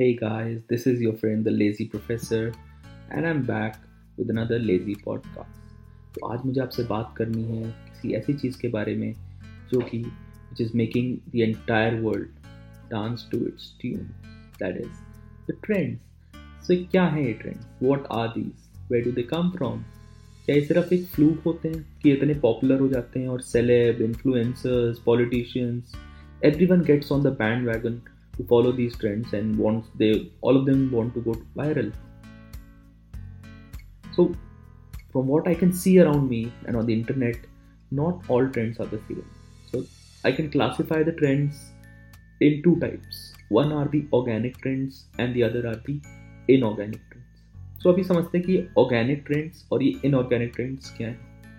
Hey guys, this is your friend The Lazy Professor and I'm back with another Lazy Podcast. तो आज मुझे आपसे बात करनी है किसी ऐसी चीज़ के बारे में जो कि which is making the entire world dance to its tune, that is the trends. So क्या है ये trends? What are these? Where do they come from? क्या ये सिर्फ एक फ्लूक होते हैं कि इतने पॉपुलर हो जाते हैं और celeb, influencers, politicians, everyone gets on the bandwagon to follow these trends and all of them want to go viral. So from what I can see around me and on the internet, not all trends are the same. So I can classify the trends in two types. One are the organic trends and the other are the inorganic trends. So abhi समझते हैं कि organic trends और ये inorganic trends क्या हैं.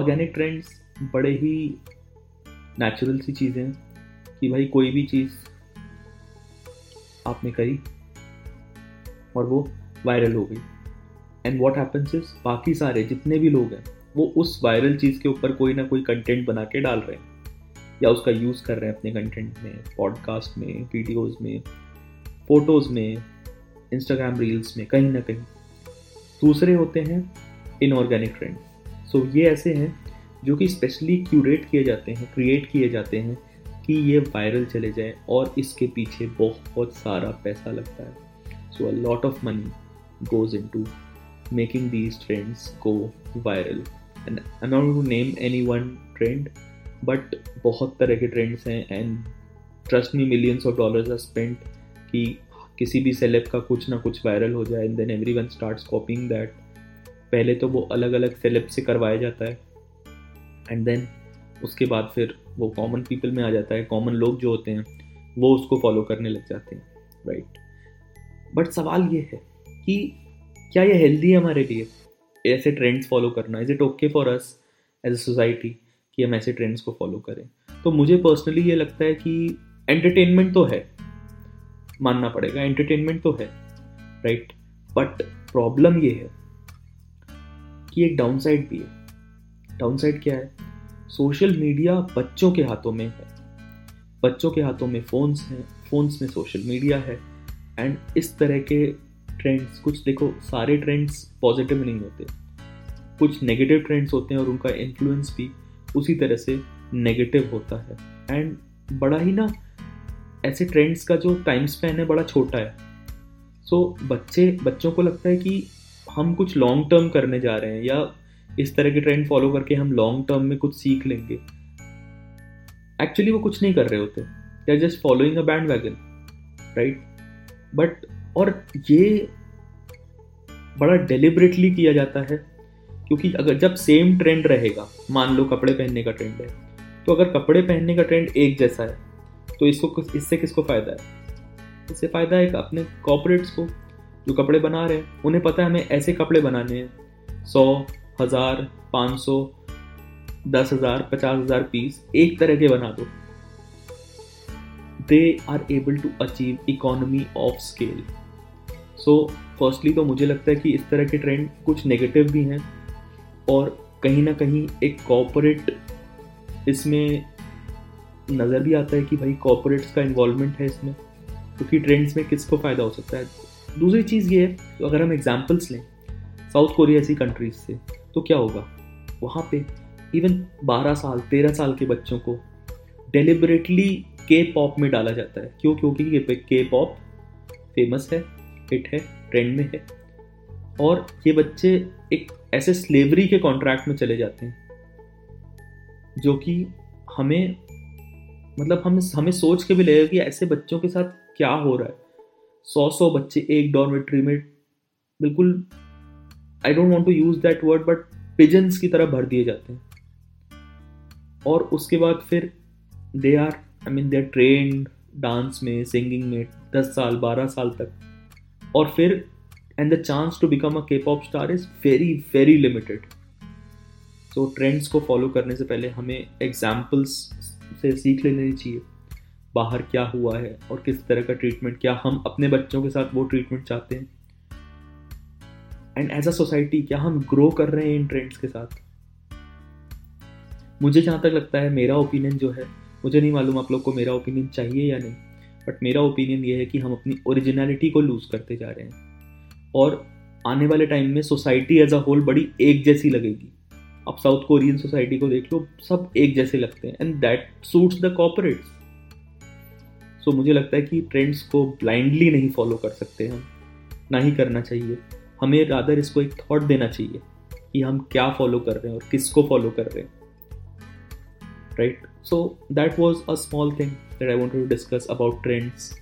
Organic trends बड़े ही natural सी चीज़ें हैं कि भाई कोई भी चीज़ आपने करी और वो वायरल हो गई. एंड व्हाट हैपन्स इज बाकी सारे जितने भी लोग हैं वो उस वायरल चीज़ के ऊपर कोई ना कोई कंटेंट बना के डाल रहे हैं या उसका यूज़ कर रहे हैं अपने कंटेंट में, पॉडकास्ट में, वीडियोस में, फोटोज़ में, इंस्टाग्राम रील्स में, कहीं ना कहीं. दूसरे होते हैं इनऑर्गेनिक ट्रेंड्स. सो ये ऐसे हैं जो कि स्पेशली क्रिएट किए जाते हैं कि ये वायरल चले जाए और इसके पीछे बहुत सारा पैसा लगता है. So a lot of money goes into making these trends go viral. And I am not going to name anyone trend, but बहुत तरह के ट्रेंड्स हैं and trust me millions of dollars are spent कि किसी भी celeb का कुछ ना कुछ वायरल हो जाए and then everyone starts copying that. पहले तो वो अलग अलग सेलेब से करवाया जाता है एंड देन उसके बाद फिर वो कॉमन पीपल में आ जाता है. कॉमन लोग जो होते हैं वो उसको फॉलो करने लग जाते हैं, राइट. बट सवाल ये है कि क्या ये हेल्दी है हमारे लिए ऐसे ट्रेंड्स फॉलो करना? Is it okay for us as a society कि हम ऐसे ट्रेंड्स को फॉलो करें? तो मुझे पर्सनली ये लगता है कि एंटरटेनमेंट तो है, मानना पड़ेगा, एंटरटेनमेंट तो है, राइट. बट प्रॉब्लम ये है कि एक डाउनसाइड भी है. डाउनसाइड क्या है? सोशल मीडिया बच्चों के हाथों में है. बच्चों के हाथों में फ़ोन्स हैं, फ़ोन्स में सोशल मीडिया है एंड इस तरह के ट्रेंड्स. कुछ देखो, सारे ट्रेंड्स पॉजिटिव नहीं होते, कुछ नेगेटिव ट्रेंड्स होते हैं और उनका इन्फ्लुएंस भी उसी तरह से नेगेटिव होता है. एंड बड़ा ही ना ऐसे ट्रेंड्स का जो टाइम स्पैन है बड़ा छोटा है. सो बच्चों को लगता है कि हम कुछ लॉन्ग टर्म करने जा रहे हैं या इस तरह के ट्रेंड फॉलो करके हम लॉन्ग टर्म में कुछ सीख लेंगे. एक्चुअली वो कुछ नहीं कर रहे होते, they are just following a bandwagon, right. But और ये बड़ा डेलिबरेटली किया जाता है क्योंकि अगर जब सेम ट्रेंड रहेगा, मान लो कपड़े पहनने का ट्रेंड है, तो अगर कपड़े पहनने का ट्रेंड एक जैसा है तो इससे किसको फ़ायदा है? इससे फ़ायदा है अपने कॉर्पोरेट्स को जो कपड़े बना रहे हैं. उन्हें पता है हमें ऐसे कपड़े बनाने हैं, 100, 500, 10,000, 50,000 पीस एक तरह के बना दो. They are able to achieve economy of scale. So firstly तो मुझे लगता है कि इस तरह के ट्रेंड कुछ नेगेटिव भी हैं और कहीं ना कहीं एक कॉर्पोरेट इसमें नज़र भी आता है कि भाई कॉर्पोरेट्स का इन्वॉल्वमेंट है इसमें, क्योंकि ट्रेंड्स में किसको फ़ायदा हो सकता है. दूसरी चीज़ ये है, तो अगर हम एग्जाम्पल्स लें साउथ कोरिया ऐसी कंट्रीज से, तो क्या होगा वहाँ पे इवन 12 साल 13 साल के बच्चों को डेलिबरेटली के पॉप में डाला जाता है. क्यों? क्योंकि के पॉप फेमस है, हिट है, ट्रेंड में है और ये बच्चे एक ऐसे स्लेवरी के कॉन्ट्रैक्ट में चले जाते हैं जो कि हमें मतलब हमें सोच के भी लगेगा कि ऐसे बच्चों के साथ क्या हो रहा है. 100 बच्चे एक डॉर्मेट्री में, बिल्कुल I don't want to use that word, but pigeons की तरह भर दिए जाते हैं. और उसके बाद फिर दे आर ट्रेंड डांस में, सिंगिंग में 10 साल 12 साल तक और फिर and the chance to become a K pop star is very very limited. So trends को फॉलो करने से पहले हमें एग्जाम्पल्स से सीख लेनी चाहिए बाहर क्या हुआ है और किस तरह का ट्रीटमेंट, क्या हम अपने बच्चों के साथ वो ट्रीटमेंट चाहते हैं एंड एज अ सोसाइटी क्या हम ग्रो कर रहे हैं इन ट्रेंड्स के साथ. मुझे जहाँ तक लगता है, मेरा ओपिनियन जो है, मुझे नहीं मालूम आप लोग को मेरा ओपिनियन चाहिए या नहीं, बट मेरा ओपिनियन ये है कि हम अपनी ओरिजिनलिटी को लूज़ करते जा रहे हैं और आने वाले टाइम में सोसाइटी एज अ होल बड़ी एक जैसी लगेगी। आप साउथ कोरियन सोसाइटी को देख लो, सब एक जैसे लगते हैं and that suits the corporates. So मुझे लगता है कि ट्रेंड्स को ब्लाइंडली नहीं फॉलो कर सकते हम, ना ही करना चाहिए। हमें रादर इसको एक थॉट देना चाहिए कि हम क्या फॉलो कर रहे हैं और किसको फॉलो कर रहे हैं, right. So that was a small thing that I wanted to discuss about trends.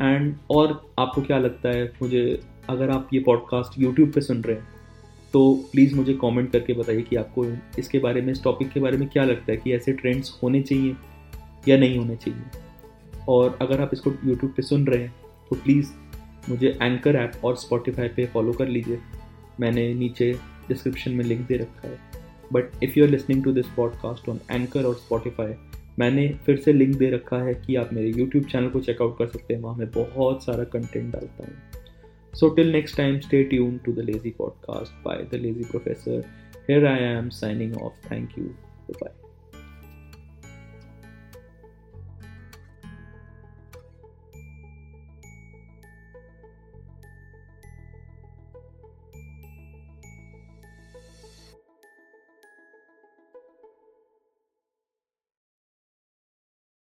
And और आपको क्या लगता है, मुझे अगर आप ये पॉडकास्ट यूट्यूब पे सुन रहे हैं तो प्लीज़ मुझे कमेंट करके बताइए कि आपको इसके बारे में, इस टॉपिक के बारे में क्या लगता है कि ऐसे ट्रेंड्स होने चाहिए या नहीं होने चाहिए। और अगर आप इसको यूट्यूब पे सुन रहे हैं तो प्लीज़ मुझे एंकर ऐप और स्पॉटिफाई पे फॉलो कर लीजिए। मैंने नीचे डिस्क्रिप्शन में लिंक दे रखा है। But if you are listening to this podcast on anchor और स्पॉटिफाई, मैंने फिर से लिंक दे रखा है कि आप मेरे यूट्यूब चैनल को चेकआउट कर सकते हैं, वहाँ मैं बहुत सारा कंटेंट डालता हूँ। So till next time, stay tuned to the lazy podcast by the lazy professor. Here I am signing off. Thank you, bye.